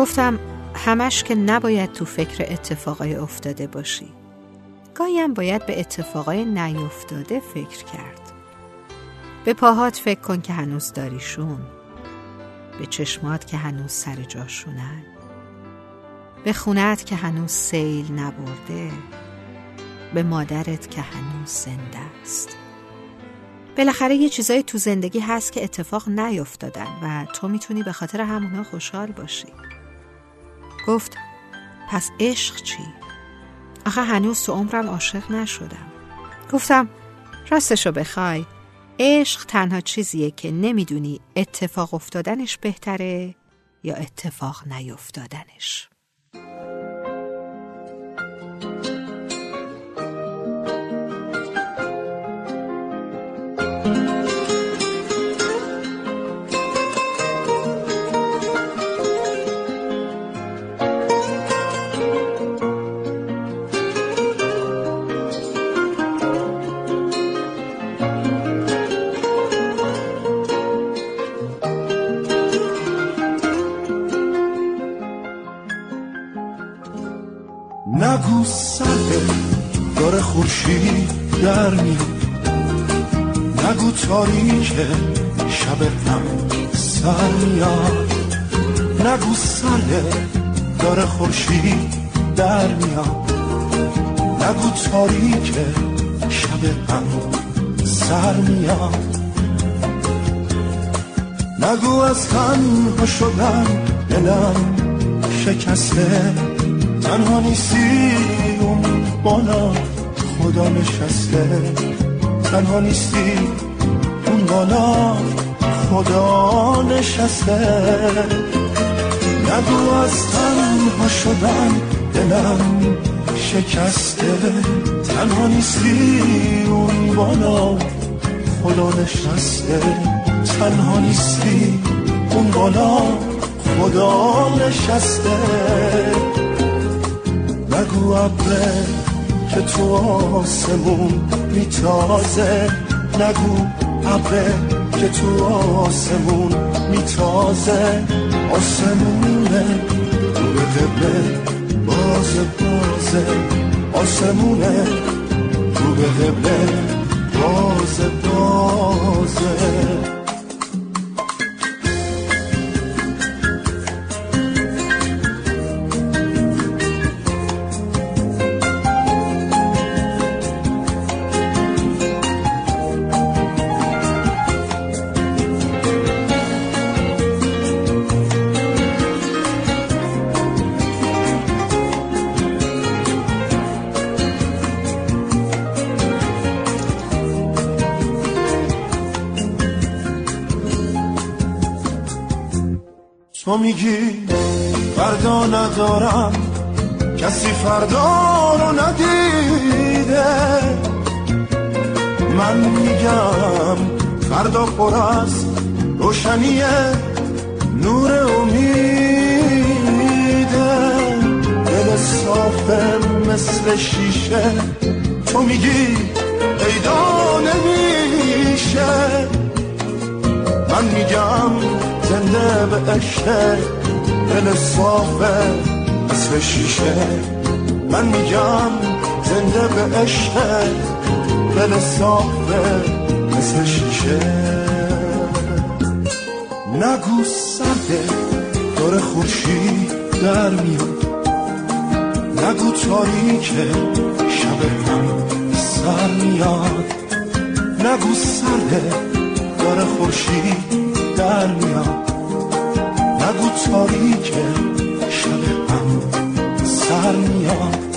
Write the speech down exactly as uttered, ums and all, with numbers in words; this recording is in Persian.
گفتم همش که نباید تو فکر اتفاقای افتاده باشی. گاهی هم باید به اتفاقای نیفتاده فکر کرد. به پاهات فکر کن که هنوز داریشون، به چشمات که هنوز سر جاشونن، به خونت که هنوز سیل نبرده، به مادرت که هنوز زنده است. بالاخره یه چیزایی تو زندگی هست که اتفاق نیفتادن و تو میتونی به خاطر همونا خوشحال باشی. گفت پس عشق چی؟ آخه هنوز تو عمرم عاشق نشدم. گفتم راستشو بخوای عشق تنها چیزیه که نمیدونی اتفاق افتادنش بهتره یا اتفاق نیفتادنش. نگو سرده داره خورشید در میاد، نگو تاریکه شب هم سر میاد، نگو سرده داره خورشید در میاد، نگو تاریکه شب هم سر میاد، نگو از تنها شدن دلم شکسته، تنها نیستی اون بالا خدا نشسته، تنها نیستی اون بالا خدا نشسته، نگو از تنها شدن دلم شکسته، تنها نیستی اون بالا خدا نشسته، تنها نیستی اون بالا خدا نشسته، نگو عبره که تو آسمون میتازه، نگو عبره که تو آسمون میتازه، آسمونه به قبله باز بازه، آسمونه به قبله باز بازه. تو میگی فردا ندارم، کسی فردا رو ندیده، من میگم فردا پر از روشنی نور امیده، دل صافه مثل شیشه، تو میگی پیدا نمیشه، من میگم زنده به عشقه، دل صافه مثل شیشه، من میگم زنده به عشقه، دل صافه مثل شیشه، نگو سرده داره خورشید در میاد، نگو تاریکه شب هم سر میاد، نگو سرده داره خورشید در میاد، نگو تاریکه شب هم سر میاد،